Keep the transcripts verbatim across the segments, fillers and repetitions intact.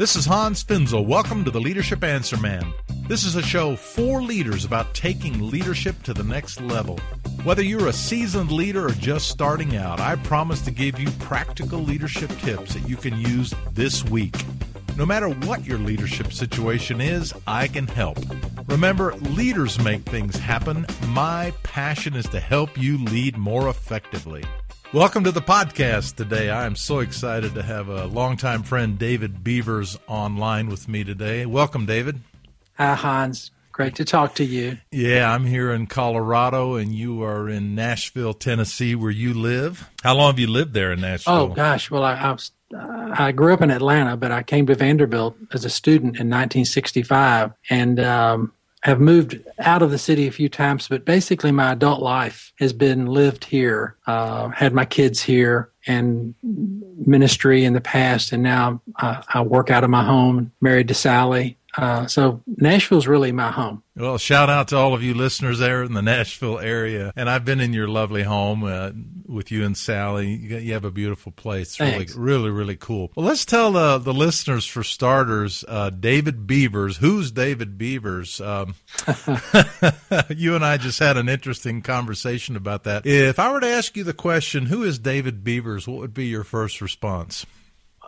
This is Hans Finzel. Welcome to the Leadership Answer Man. This is a show for leaders about taking leadership to the next level. Whether you're a seasoned leader or just starting out, I promise to give you practical leadership tips that you can use this week. No matter what your leadership situation is, I can help. Remember, leaders make things happen. My passion is to help you lead more effectively. Welcome to the podcast today. I am so excited to have a longtime friend, David Beavers, online with me today. Welcome, David. Hi, Hans. Great to talk to you. Yeah, I'm here in Colorado, and you are in Nashville, Tennessee, where you live. How long have you lived there in Nashville? Oh, gosh. Well, I, I, was, uh, I grew up in Atlanta, but I came to Vanderbilt as a student in nineteen sixty-five, and um, have moved out of the city a few times, but basically my adult life has been lived here. Uh, had my kids here and ministry in the past, and now uh, I work out of my home, married to Sally. Uh, so Nashville's really my home. Well, shout out to all of you listeners there in the Nashville area. And I've been in your lovely home uh, with you and Sally. You, you have a beautiful place. Thanks. Really, really, really cool. Well, let's tell uh, the listeners, for starters, uh, David Beavers. Who's David Beavers? Um, you and I just had an interesting conversation about that. If I were to ask you the question, who is David Beavers, what would be your first response?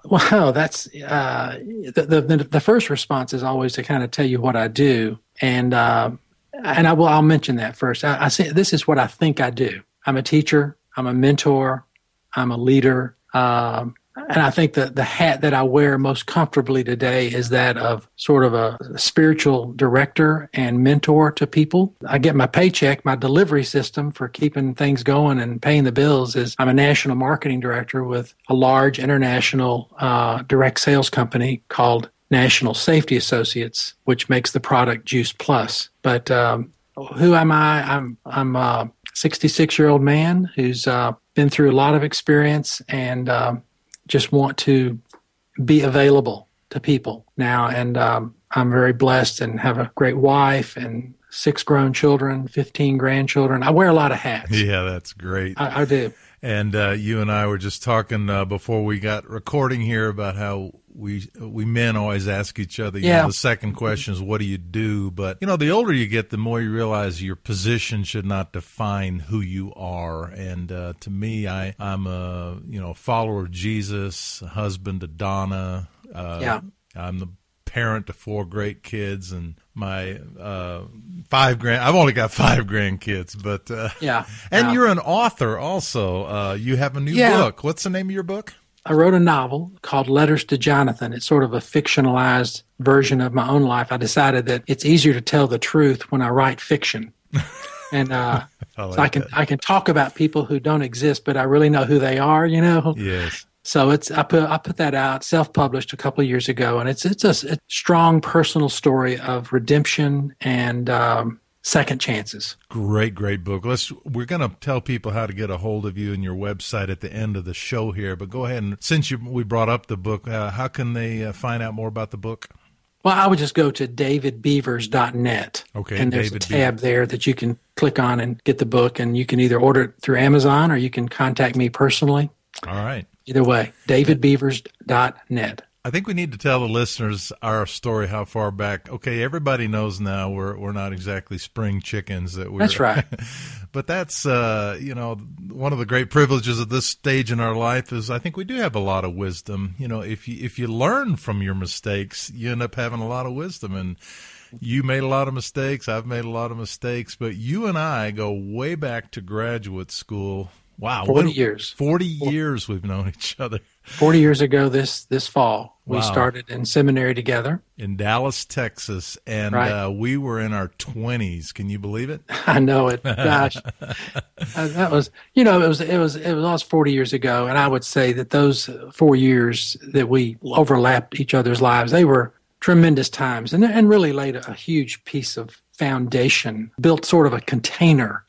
Wow, that's uh, the, the the first response is always to kind of tell you what I do, and uh, and I will I'll mention that first. I, I say this is what I think I do. I'm a teacher. I'm a mentor. I'm a leader, um, and I think that the hat that I wear most comfortably today is that of sort of a spiritual director and mentor to people. I get my paycheck. My delivery system for keeping things going and paying the bills is I'm a national marketing director with a large international uh, direct sales company called National Safety Associates, which makes the product Juice Plus. But um, who am I? I'm I'm a sixty-six-year-old man who's uh, been through a lot of experience and uh, just want to be available to people now. And um, I'm very blessed and have a great wife and six grown children, fifteen grandchildren. I wear a lot of hats. Yeah, that's great. I, I do. And uh, you and I were just talking uh, before we got recording here about how we we men always ask each other, you yeah. know, the second question is, what do you do? But, you know, the older you get, the more you realize your position should not define who you are. And uh, to me, I, I'm a, you know, follower of Jesus, a husband to Donna. Uh, yeah. I'm the parent to four great kids, and my uh, five grand. I've only got five grandkids, but uh, yeah. And um, you're an author also. Uh, you have a new yeah. book. What's the name of your book? I wrote a novel called Letters to Jonathan. It's sort of a fictionalized version of my own life. I decided that it's easier to tell the truth when I write fiction, and uh, I, like so I can that. I can talk about people who don't exist, but I really know who they are. You know. Yes. So it's I put I put that out, self-published a couple of years ago, and it's it's a, a strong personal story of redemption and um, second chances. Great, great book. Let's we're going to tell people how to get a hold of you and your website at the end of the show here. But go ahead and since you, we brought up the book, uh, how can they uh, find out more about the book? Well, I would just go to david beavers dot net, okay, and there's David a tab Be- there that you can click on and get the book, and you can either order it through Amazon or you can contact me personally. All right. Either way, david beavers dot net. I think we need to tell the listeners our story, how far back. Okay, everybody knows now we're we're not exactly spring chickens. That we're, That's right. But that's, uh, you know, one of the great privileges of this stage in our life is I think we do have a lot of wisdom. You know, if you, if you learn from your mistakes, you end up having a lot of wisdom. And you made a lot of mistakes. I've made a lot of mistakes. But you and I go way back to graduate school. Wow. forty what, years. forty, forty years we've known each other. forty years ago this this fall, wow. we started in seminary together. In Dallas, Texas, and right. uh, we were in our twenties. Can you believe it? I know it. Gosh. uh, that was, you know, it was, it was, it was almost forty years ago, and I would say that those four years that we overlapped each other's lives, they were tremendous times and, and really laid a, a huge piece of foundation, built sort of a container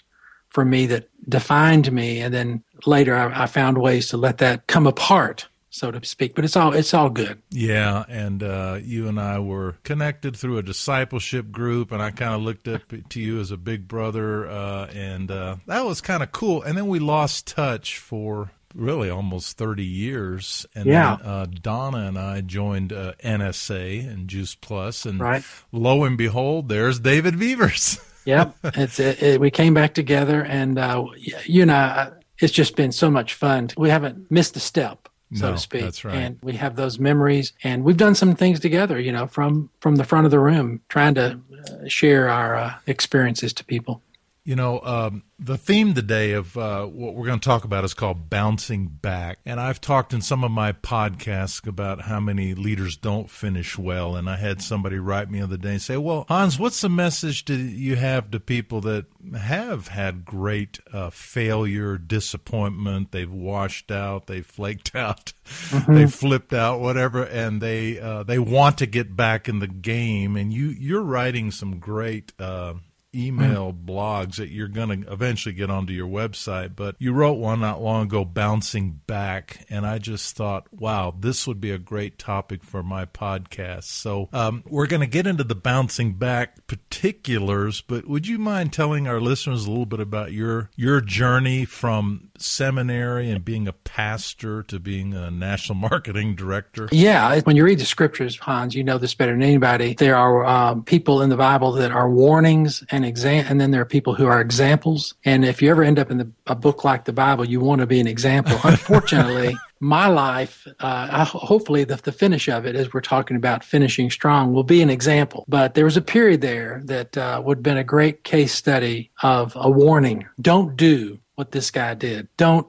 for me that defined me, and then later I, I found ways to let that come apart, so to speak. But it's all it's all good. Yeah, and uh, you and I were connected through a discipleship group, and I kind of looked up to you as a big brother, uh, and uh, that was kind of cool. And then we lost touch for really almost thirty years. And yeah. then, uh, Donna and I joined uh, N S A and Juice Plus, and right. lo and behold, there's David Beavers. Yep, it's it, it, we came back together, and uh, you know, it's just been so much fun. We haven't missed a step, so no, to speak. That's right. And we have those memories, and we've done some things together, you know, from, from the front of the room, trying to uh, share our uh, experiences to people. You know, um, the theme today of uh, what we're going to talk about is called bouncing back. And I've talked in some of my podcasts about how many leaders don't finish well. And I had somebody write me the other day and say, well, Hans, what's the message do you have to people that have had great uh, failure, disappointment, they've washed out, they've flaked out, mm-hmm. they've flipped out, whatever, and they uh, they want to get back in the game. And you, you're writing some great uh email mm. blogs that you're going to eventually get onto your website, but you wrote one not long ago, Bouncing Back, and I just thought, wow, this would be a great topic for my podcast. So um, we're going to get into the bouncing back particulars, but would you mind telling our listeners a little bit about your your journey from seminary and being a pastor to being a national marketing director? Yeah, when you read the scriptures, Hans, you know this better than anybody. There are um, people in the Bible that are warnings and Exam- and then there are people who are examples. And if you ever end up in the, a book like the Bible, you want to be an example. Unfortunately, my life, uh, I, hopefully the, the finish of it, as we're talking about finishing strong, will be an example. But there was a period there that uh, would have been a great case study of a warning. Don't do what this guy did. Don't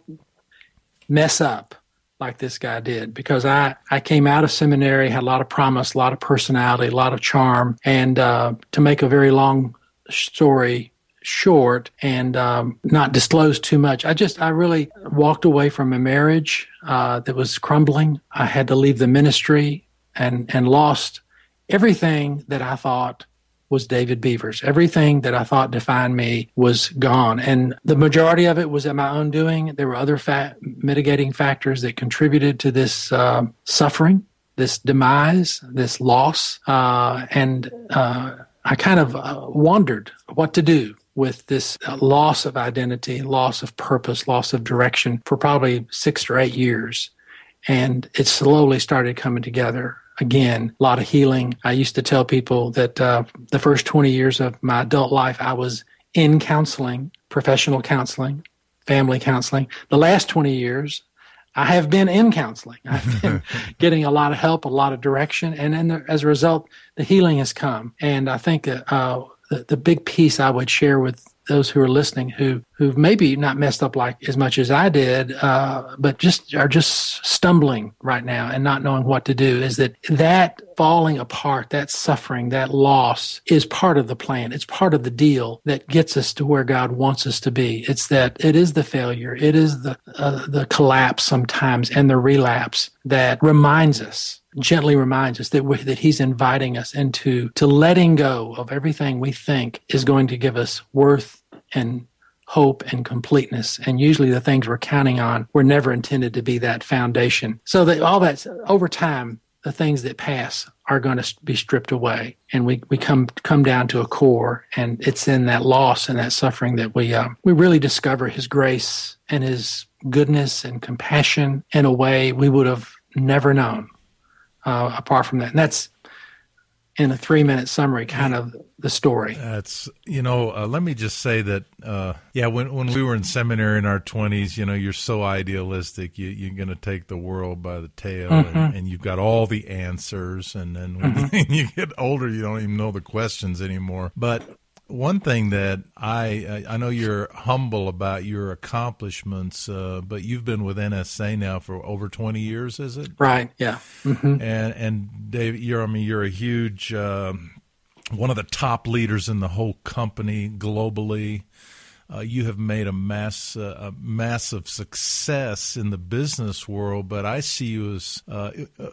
mess up like this guy did, because I, I came out of seminary, had a lot of promise, a lot of personality, a lot of charm. And uh, to make a very long story short and um, not disclose too much, I just, I really walked away from a marriage uh, that was crumbling. I had to leave the ministry and, and lost everything that I thought was David Beavers. Everything that I thought defined me was gone. And the majority of it was at my own doing. There were other fa- mitigating factors that contributed to this uh, suffering, this demise, this loss. Uh, and, uh, I kind of uh, wondered what to do with this uh, loss of identity, loss of purpose, loss of direction for probably six or eight years. And it slowly started coming together again, a lot of healing. I used to tell people that uh, the first twenty years of my adult life, I was in counseling, professional counseling, family counseling. The last twenty years, I have been in counseling. I've been getting a lot of help, a lot of direction, and, and the, as a result, the healing has come. And I think uh, the, the big piece I would share with those who are listening who who've maybe not messed up like as much as I did, uh, but just are just stumbling right now and not knowing what to do, is that that falling apart, that suffering, that loss is part of the plan. It's part of the deal that gets us to where God wants us to be. It's that it is the failure. It is the uh, the collapse sometimes and the relapse that reminds us, gently reminds us that we, that he's inviting us into to letting go of everything we think is going to give us worth and hope and completeness. And usually the things we're counting on were never intended to be that foundation. So that all that's over time, the things that pass are going to be stripped away, and we, we come come down to a core, and it's in that loss and that suffering that we uh, we really discover his grace and his goodness and compassion in a way we would have never known. Uh, apart from that. And that's, in a three-minute summary, kind of the story. That's, you know, uh, let me just say that, uh, yeah, when when we were in seminary in our twenties, you know, you're so idealistic. You, you're going to take the world by the tail, mm-hmm. and, and you've got all the answers. And then when mm-hmm. you get older, you don't even know the questions anymore. But one thing that I, I know you're humble about your accomplishments, uh, but you've been with N S A now for over twenty years, is it? Right. Yeah. Mm-hmm. And, and Dave, you're, I mean, you're a huge, uh, one of the top leaders in the whole company globally. Uh, you have made a mass, uh, a massive success in the business world, but I see you as uh,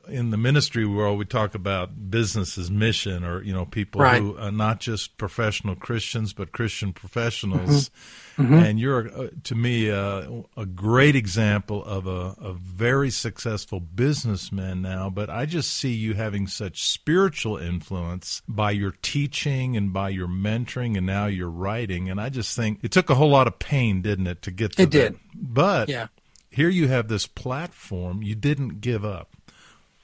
in the ministry world. We talk about business as mission, or you know, people right. who are not just professional Christians but Christian professionals. Mm-hmm. Mm-hmm. And you're, uh, to me, uh, a great example of a, a very successful businessman now. But I just see you having such spiritual influence by your teaching and by your mentoring, and now your writing. And I just think it took a whole lot of pain, didn't it, to get to it that? It did. But yeah. here you have this platform. You didn't give up.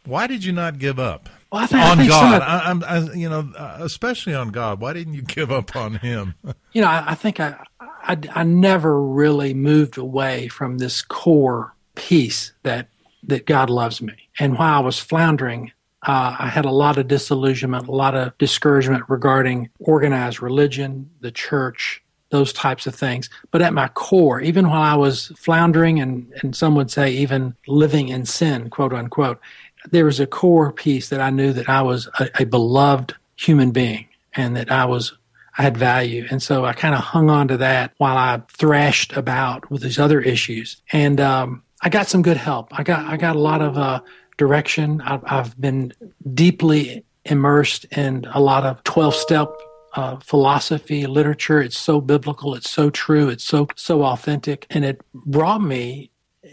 Why did you not give up well, I think, on I think God? So. I, I'm, I, you know, especially on God. Why didn't you give up on Him? You know, I, I think I, I, I never really moved away from this core piece that that God loves me. And while I was floundering, uh, I had a lot of disillusionment, a lot of discouragement regarding organized religion, the church, those types of things. But at my core, even while I was floundering and, and some would say even living in sin, quote unquote, there was a core piece that I knew that I was a, a beloved human being and that I was I had value. And so I kind of hung on to that while I thrashed about with these other issues. And um, I got some good help. I got I got a lot of uh, direction. I've, I've been deeply immersed in a lot of twelve-step Uh, philosophy, literature. It's so biblical. It's so true. It's so, so authentic. And it brought me,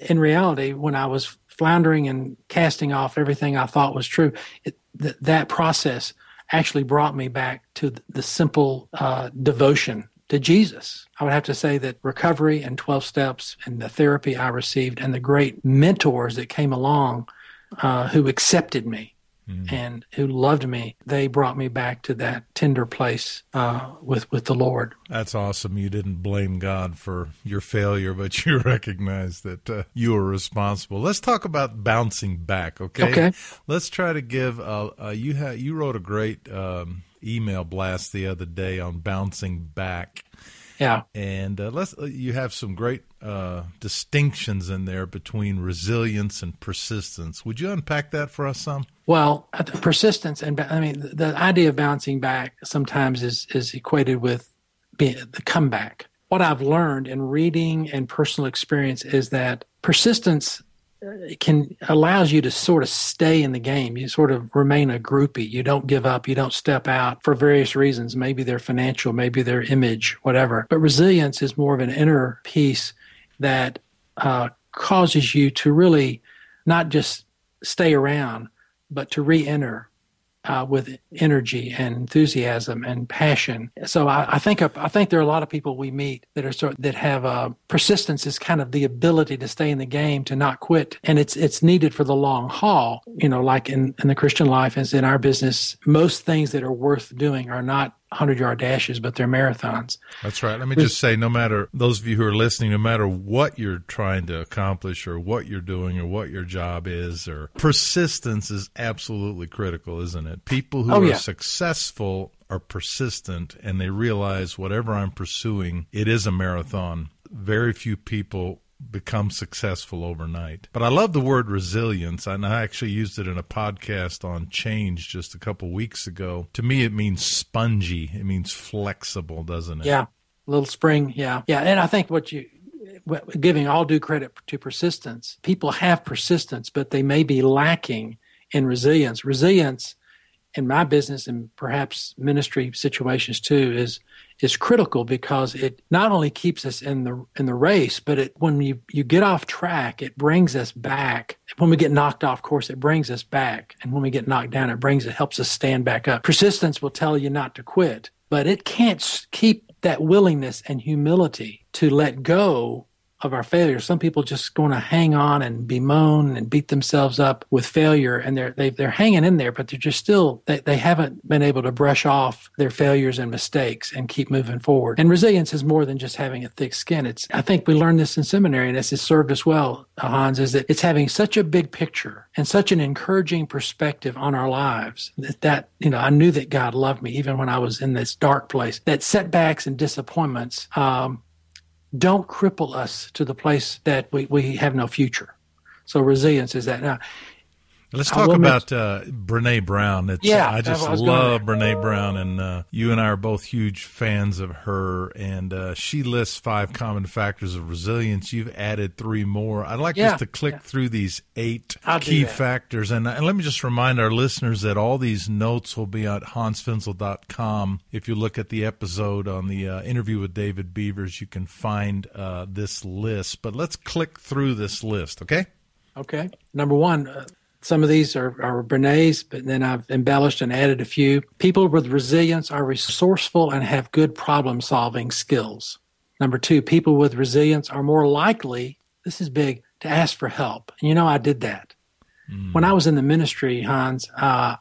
in reality, when I was floundering and casting off everything I thought was true, it, th- that process actually brought me back to th- the simple uh, devotion to Jesus. I would have to say that recovery and twelve steps and the therapy I received and the great mentors that came along uh, who accepted me Mm. and who loved me, they brought me back to that tender place uh, with, with the Lord. That's awesome. You didn't blame God for your failure, but you recognized that uh, you were responsible. Let's talk about bouncing back, okay? Okay. Let's try to give uh, – uh, you ha- you wrote a great um, email blast the other day on bouncing back. Yeah. And uh, let's uh, you have some great uh, distinctions in there between resilience and persistence. Would you unpack that for us some? Well, persistence and I mean the, the idea of bouncing back sometimes is is equated with being the comeback. What I've learned in reading and personal experience is that persistence can allows you to sort of stay in the game. You sort of remain a groupie. You don't give up. You don't step out for various reasons. Maybe they're financial. Maybe they're image. Whatever. But resilience is more of an inner piece that uh, causes you to really not just stay around, but to re-enter uh, with energy and enthusiasm and passion. So I, I think a, I think there are a lot of people we meet that are sort that have uh, persistence is kind of the ability to stay in the game, to not quit, and it's it's needed for the long haul. You know, like in, in the Christian life, as in our business, most things that are worth doing are not hundred-yard dashes, but they're marathons. That's right. Let me just say, no matter, those of you who are listening, no matter what you're trying to accomplish or what you're doing or what your job is, or persistence is absolutely critical, isn't it? People who oh, yeah. are successful are persistent, and they realize whatever I'm pursuing, it is a marathon. Very few people become successful overnight. But I love the word resilience, and I actually used it in a podcast on change just a couple weeks ago. To me, it means spongy. It means flexible, doesn't it? Yeah, little spring, yeah. Yeah, and I think what you, giving all due credit to persistence, people have persistence, but they may be lacking in resilience. Resilience in my business and perhaps ministry situations too is is critical because it not only keeps us in the in the race, but it when you, you get off track, it brings us back. When we get knocked off course, it brings us back. And when we get knocked down, it brings it helps us stand back up. Persistence will tell you not to quit, but it can't keep that willingness and humility to let go of our failure. Some people just going to hang on and bemoan and beat themselves up with failure, and they're they, they're hanging in there, but they're just still they, they haven't been able to brush off their failures and mistakes and keep moving forward. And resilience is more than just having a thick skin. It's I think we learned this in seminary, and this has served us well, Hans, is that it's having such a big picture and such an encouraging perspective on our lives that, that you know I knew that God loved me even when I was in this dark place. That setbacks and disappointments um, don't cripple us to the place that we, we have no future. So resilience is that. Now, let's talk about uh, Brené Brown. It's, yeah, I just I love Brené Brown, and uh, you and I are both huge fans of her. And uh, she lists five common factors of resilience. You've added three more. I'd like yeah, just to click yeah. through these eight I'll key factors. And, and let me just remind our listeners that all these notes will be at hans finzel dot com. If you look at the episode on the uh, interview with David Beavers, you can find uh, this list. But let's click through this list, okay? Okay. Number one. Uh, Some of these are, are Brené's, but then I've embellished and added a few. People with resilience are resourceful and have good problem-solving skills. Number two, people with resilience are more likely, this is big, to ask for help. You know, I did that. Mm. When I was in the ministry, Hans, uh,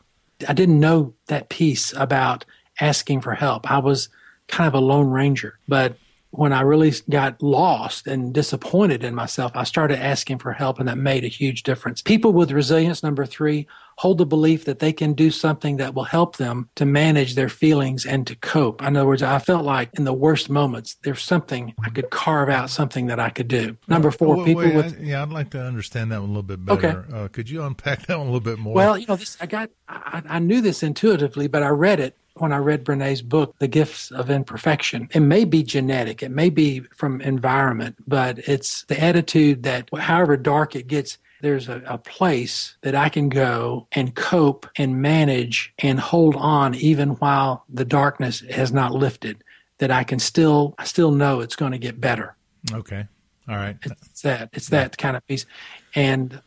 I didn't know that piece about asking for help. I was kind of a lone ranger. But when I really got lost and disappointed in myself, I started asking for help, and that made a huge difference. People with resilience, number three, hold the belief that they can do something that will help them to manage their feelings and to cope. In other words, I felt like in the worst moments, there's something I could carve out, something that I could do. Number four, wait, people wait, with... I, yeah, I'd like to understand that one a little bit better. Okay. Uh, could you unpack that one a little bit more? Well, you know, this I got, I, I knew this intuitively, but I read it when I read Brené's book, The Gifts of Imperfection. It may be genetic, it may be from environment, but it's the attitude that however dark it gets, there's a, a place that I can go and cope and manage and hold on even while the darkness has not lifted, that I can still, I still know it's going to get better. Okay. All right. It's that, it's that kind of piece. And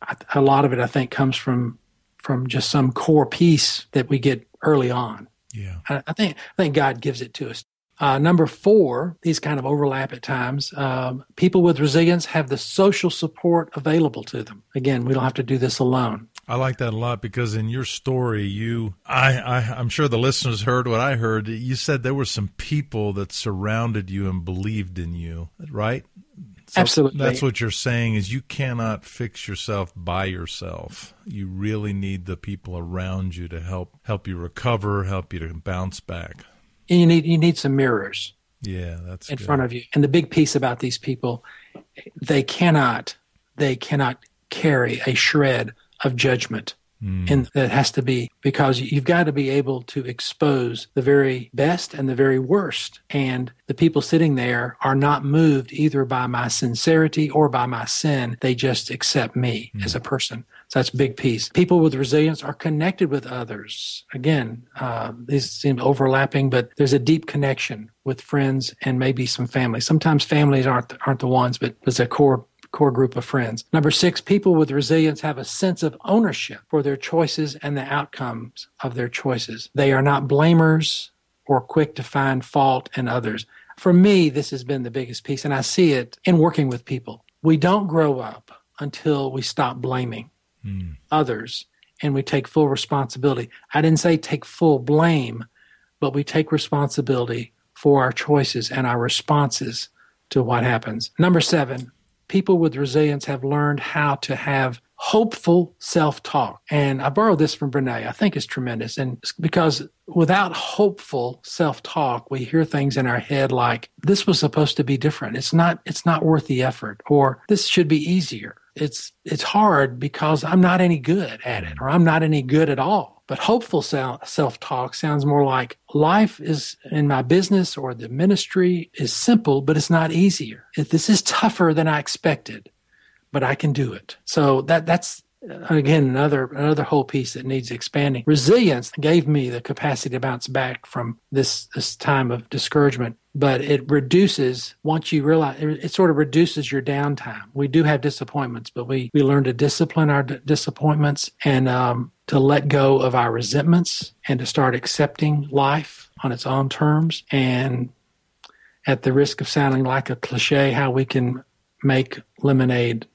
I, a lot of it, I think, comes from from just some core piece that we get early on. Yeah. I, I think I think God gives it to us. Uh, number four, these kind of overlap at times. Um, people with resilience have the social support available to them. Again, we don't have to do this alone. I like that a lot because in your story, you, I, I, I'm sure the listeners heard what I heard. You said there were some people that surrounded you and believed in you, right? So absolutely. That's what you're saying is you cannot fix yourself by yourself. You really need the people around you to help help you recover, help you to bounce back. And you need you need some mirrors. Yeah, that's in good. Front of you. And the big piece about these people, they cannot they cannot carry a shred of judgment. Mm. And that has to be, because you've got to be able to expose the very best and the very worst. And the people sitting there are not moved either by my sincerity or by my sin. They just accept me mm. as a person. So that's a big piece. People with resilience are connected with others. Again, uh, these seem overlapping, but there's a deep connection with friends and maybe some family. Sometimes families aren't the, aren't the ones, but it's a core core group of friends. Number six, people with resilience have a sense of ownership for their choices and the outcomes of their choices. They are not blamers or quick to find fault in others. For me, this has been the biggest piece, and I see it in working with people. We don't grow up until we stop blaming mm. others and we take full responsibility. I didn't say take full blame, but we take responsibility for our choices and our responses to what happens. Number seven, people with resilience have learned how to have hopeful self-talk. And I borrowed this from Brené. I think it's tremendous. And it's because without hopeful self-talk, we hear things in our head like, this was supposed to be different. It's not, it's not worth the effort. Or this should be easier. It's, it's hard because I'm not any good at it, or I'm not any good at all. But hopeful self-talk sounds more like life is in my business or the ministry is simple, but it's not easier. This is tougher than I expected, but I can do it. So that that's, again, another another whole piece that needs expanding. Resilience gave me the capacity to bounce back from this, this time of discouragement, but it reduces, once you realize, it sort of reduces your downtime. We do have disappointments, but we, we learn to discipline our d- disappointments and um, to let go of our resentments and to start accepting life on its own terms. And at the risk of sounding like a cliche, how we can make lemonade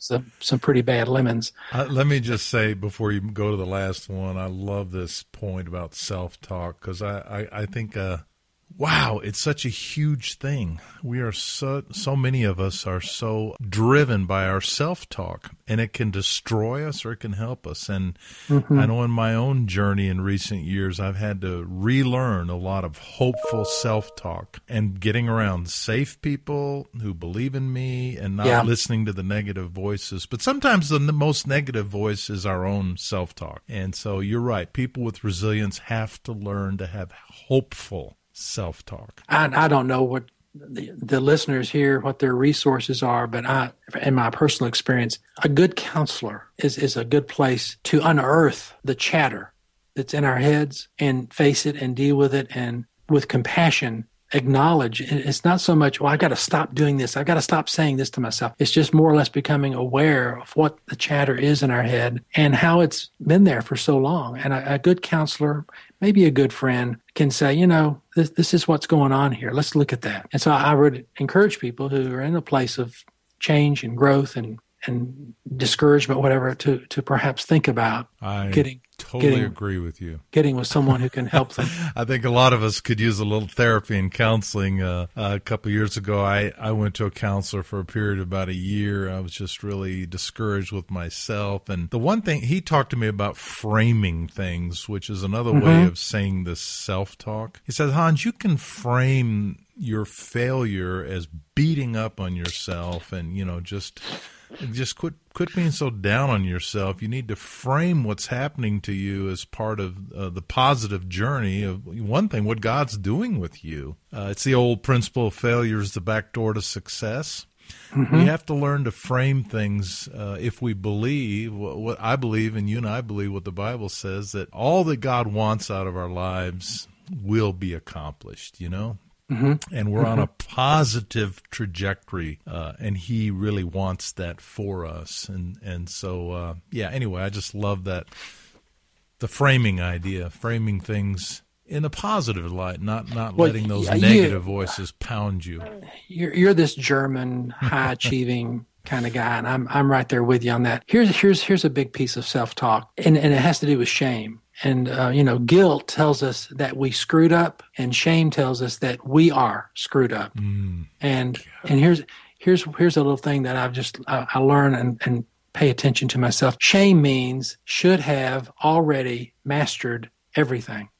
some, some pretty bad lemons. Uh, let me just say before you go to the last one, I love this point about self-talk because I, I, I think, uh, wow, it's such a huge thing. We are so, so many of us are so driven by our self-talk, and it can destroy us or it can help us. And mm-hmm. I know in my own journey in recent years, I've had to relearn a lot of hopeful self-talk and getting around safe people who believe in me and not yeah. listening to the negative voices. But sometimes the most negative voice is our own self-talk. And so you're right. People with resilience have to learn to have hopeful self-talk. I, I don't know what the, the listeners here, what their resources are, but I, in my personal experience, a good counselor is, is a good place to unearth the chatter that's in our heads and face it and deal with it and with compassion acknowledge. It's not so much, well, I've got to stop doing this. I've got to stop saying this to myself. It's just more or less becoming aware of what the chatter is in our head and how it's been there for so long. And a, a good counselor, maybe a good friend, can say, you know, this, this is what's going on here. Let's look at that. And so I would encourage people who are in a place of change and growth and, and discouragement, whatever, to, to perhaps think about I getting totally getting, agree with you. Getting with someone who can help them. I think a lot of us could use a little therapy and counseling. Uh, a couple of years ago, I, I went to a counselor for a period of about a year. I was just really discouraged with myself. And the one thing, he talked to me about framing things, which is another mm-hmm. way of saying this self-talk. He said, Hans, you can frame your failure as beating up on yourself and, you know, just... Just quit, quit being so down on yourself. You need to frame what's happening to you as part of uh, the positive journey of, one thing, what God's doing with you. Uh, it's the old principle of failure is the back door to success. Mm-hmm. We have to learn to frame things uh, if we believe what, what I believe, and you and I believe what the Bible says, that all that God wants out of our lives will be accomplished, you know? Mm-hmm. And we're mm-hmm. on a positive trajectory, uh, and he really wants that for us. And and so, uh, yeah, anyway, I just love that, the framing idea, framing things in a positive light, not not well, letting those yeah, negative you, voices pound you. You're, you're this German, high-achieving kind of guy, and I'm I'm right there with you on that. Here's here's here's a big piece of self-talk, and, and it has to do with shame. And, uh, you know, guilt tells us that we screwed up, and shame tells us that we are screwed up. Mm. And yeah. and here's here's here's a little thing that I've just I, I learned and, and pay attention to myself. Shame means should have already mastered everything.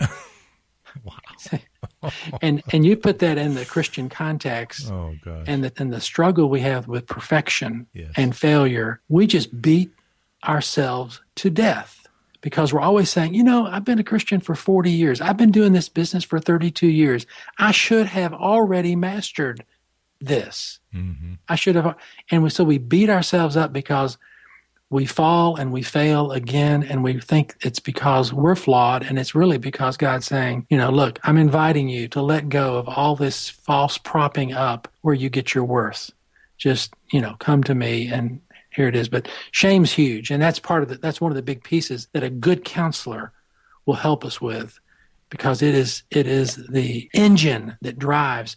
Wow. and and you put that in the Christian context, oh, gosh. and the and the struggle we have with perfection yes. and failure, we just beat ourselves to death. Because we're always saying, you know, I've been a Christian for forty years. I've been doing this business for thirty-two years. I should have already mastered this. Mm-hmm. I should have. And we, so we beat ourselves up because we fall and we fail again, and we think it's because we're flawed, and it's really because God's saying, you know, look, I'm inviting you to let go of all this false propping up where you get your worth. Just, you know, come to me and here it is. But shame's huge, and that's part of the, that's one of the big pieces that a good counselor will help us with, because it is it is the engine that drives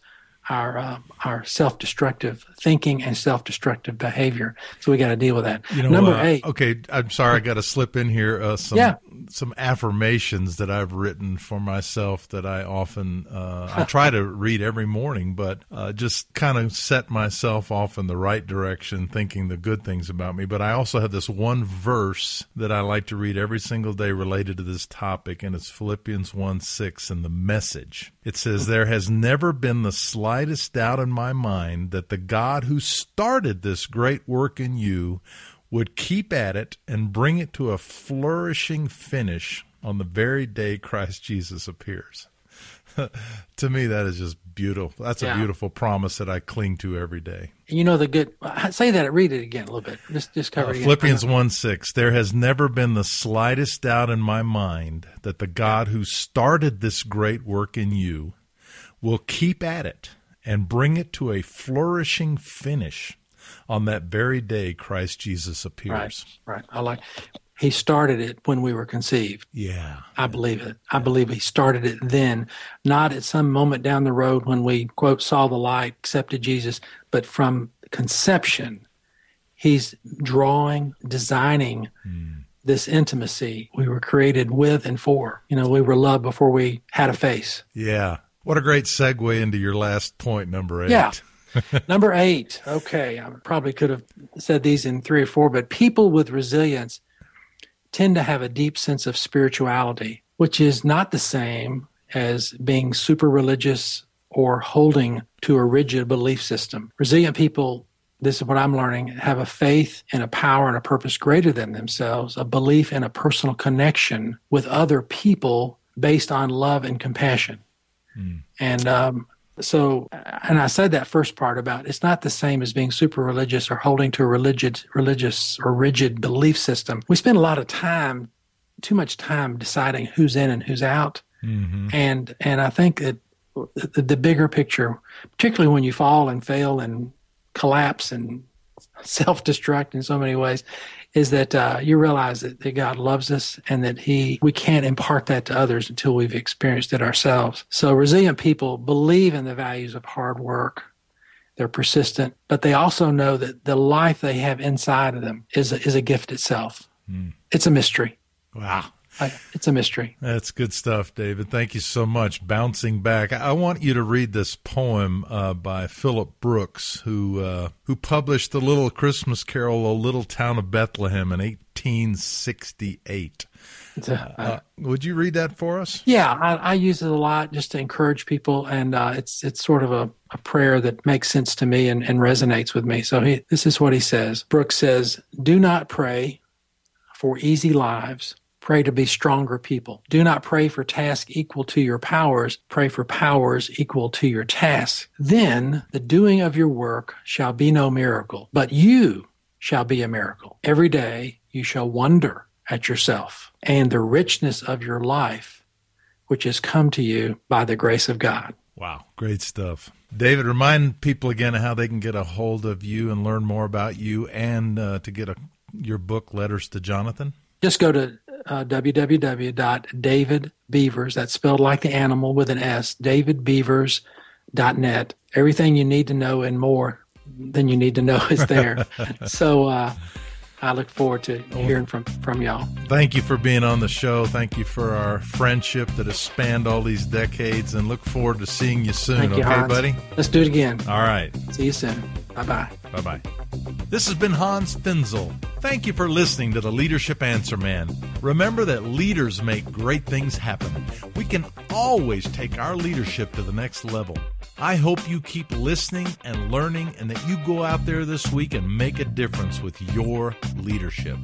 our uh, our self-destructive thinking and self-destructive behavior. So we got to deal with that. You know, Number uh, eight. Okay, I'm sorry, I got to slip in here uh, some yeah. some affirmations that I've written for myself that I often uh, I try to read every morning, but uh, just kind of set myself off in the right direction, thinking the good things about me. But I also have this one verse that I like to read every single day related to this topic, and it's Philippians one six in the Message. It says, "There has never been the slightest Slightest doubt in my mind that the God who started this great work in you would keep at it and bring it to a flourishing finish on the very day Christ Jesus appears." To me, that is just beautiful. That's yeah. a beautiful promise that I cling to every day. You know, the good, say that, read it again a little bit. Just, just cover uh, it again. Philippians one six, "There has never been the slightest doubt in my mind that the God who started this great work in you will keep at it and bring it to a flourishing finish on that very day Christ Jesus appears." Right, right. I like He started it when we were conceived. Yeah. I believe it. I believe he started it then, not at some moment down the road when we, quote, saw the light, accepted Jesus, but from conception, he's drawing, designing mm. this intimacy we were created with and for. You know, we were loved before we had a face. Yeah. What a great segue into your last point, number eight. Yeah. Number eight. Okay. I probably could have said these in three or four, but people with resilience tend to have a deep sense of spirituality, which is not the same as being super religious or holding to a rigid belief system. Resilient people, this is what I'm learning, have a faith and a power and a purpose greater than themselves, a belief in a personal connection with other people based on love and compassion. Mm. And um, so, and I said that first part about it's not the same as being super religious or holding to a religious, religious or rigid belief system. We spend a lot of time, too much time deciding who's in and who's out. Mm-hmm. And and I think that the, the bigger picture, particularly when you fall and fail and collapse and self-destruct in so many ways, is that uh, you realize that, that God loves us and that he we can't impart that to others until we've experienced it ourselves. So resilient people believe in the values of hard work, they're persistent, but they also know that the life they have inside of them is a, is a gift itself. Mm. It's a mystery. Wow. It's a mystery. That's good stuff, David. Thank you so much. Bouncing back, I want you to read this poem uh, by Philip Brooks, who uh, who published the little Christmas carol, O Little Town of Bethlehem, in eighteen sixty-eight. A, uh, uh, would you read that for us? Yeah, I, I use it a lot just to encourage people, and uh, it's it's sort of a, a prayer that makes sense to me and, and resonates with me. So he, this is what he says. Brooks says, "Do not pray for easy lives. Pray to be stronger people. Do not pray for tasks equal to your powers. Pray for powers equal to your tasks. Then the doing of your work shall be no miracle, but you shall be a miracle. Every day you shall wonder at yourself and the richness of your life, which has come to you by the grace of God." Wow, great stuff. David, remind people again how they can get a hold of you and learn more about you and uh, to get a, your book, Letters to Jonathan. Just go to Uh, w w w dot david beavers, that's spelled like the animal with an S, david beavers dot net. Everything you need to know and more than you need to know is there. so uh, I look forward to hearing from, from y'all. Thank you for being on the show. Thank you for our friendship that has spanned all these decades, and look forward to seeing you soon. Thank you, okay, Hans. Buddy? Let's do it again. All right. See you soon. Bye-bye. Bye-bye. This has been Hans Finzel. Thank you for listening to the Leadership Answer Man. Remember that leaders make great things happen. We can always take our leadership to the next level. I hope you keep listening and learning, and that you go out there this week and make a difference with your leadership.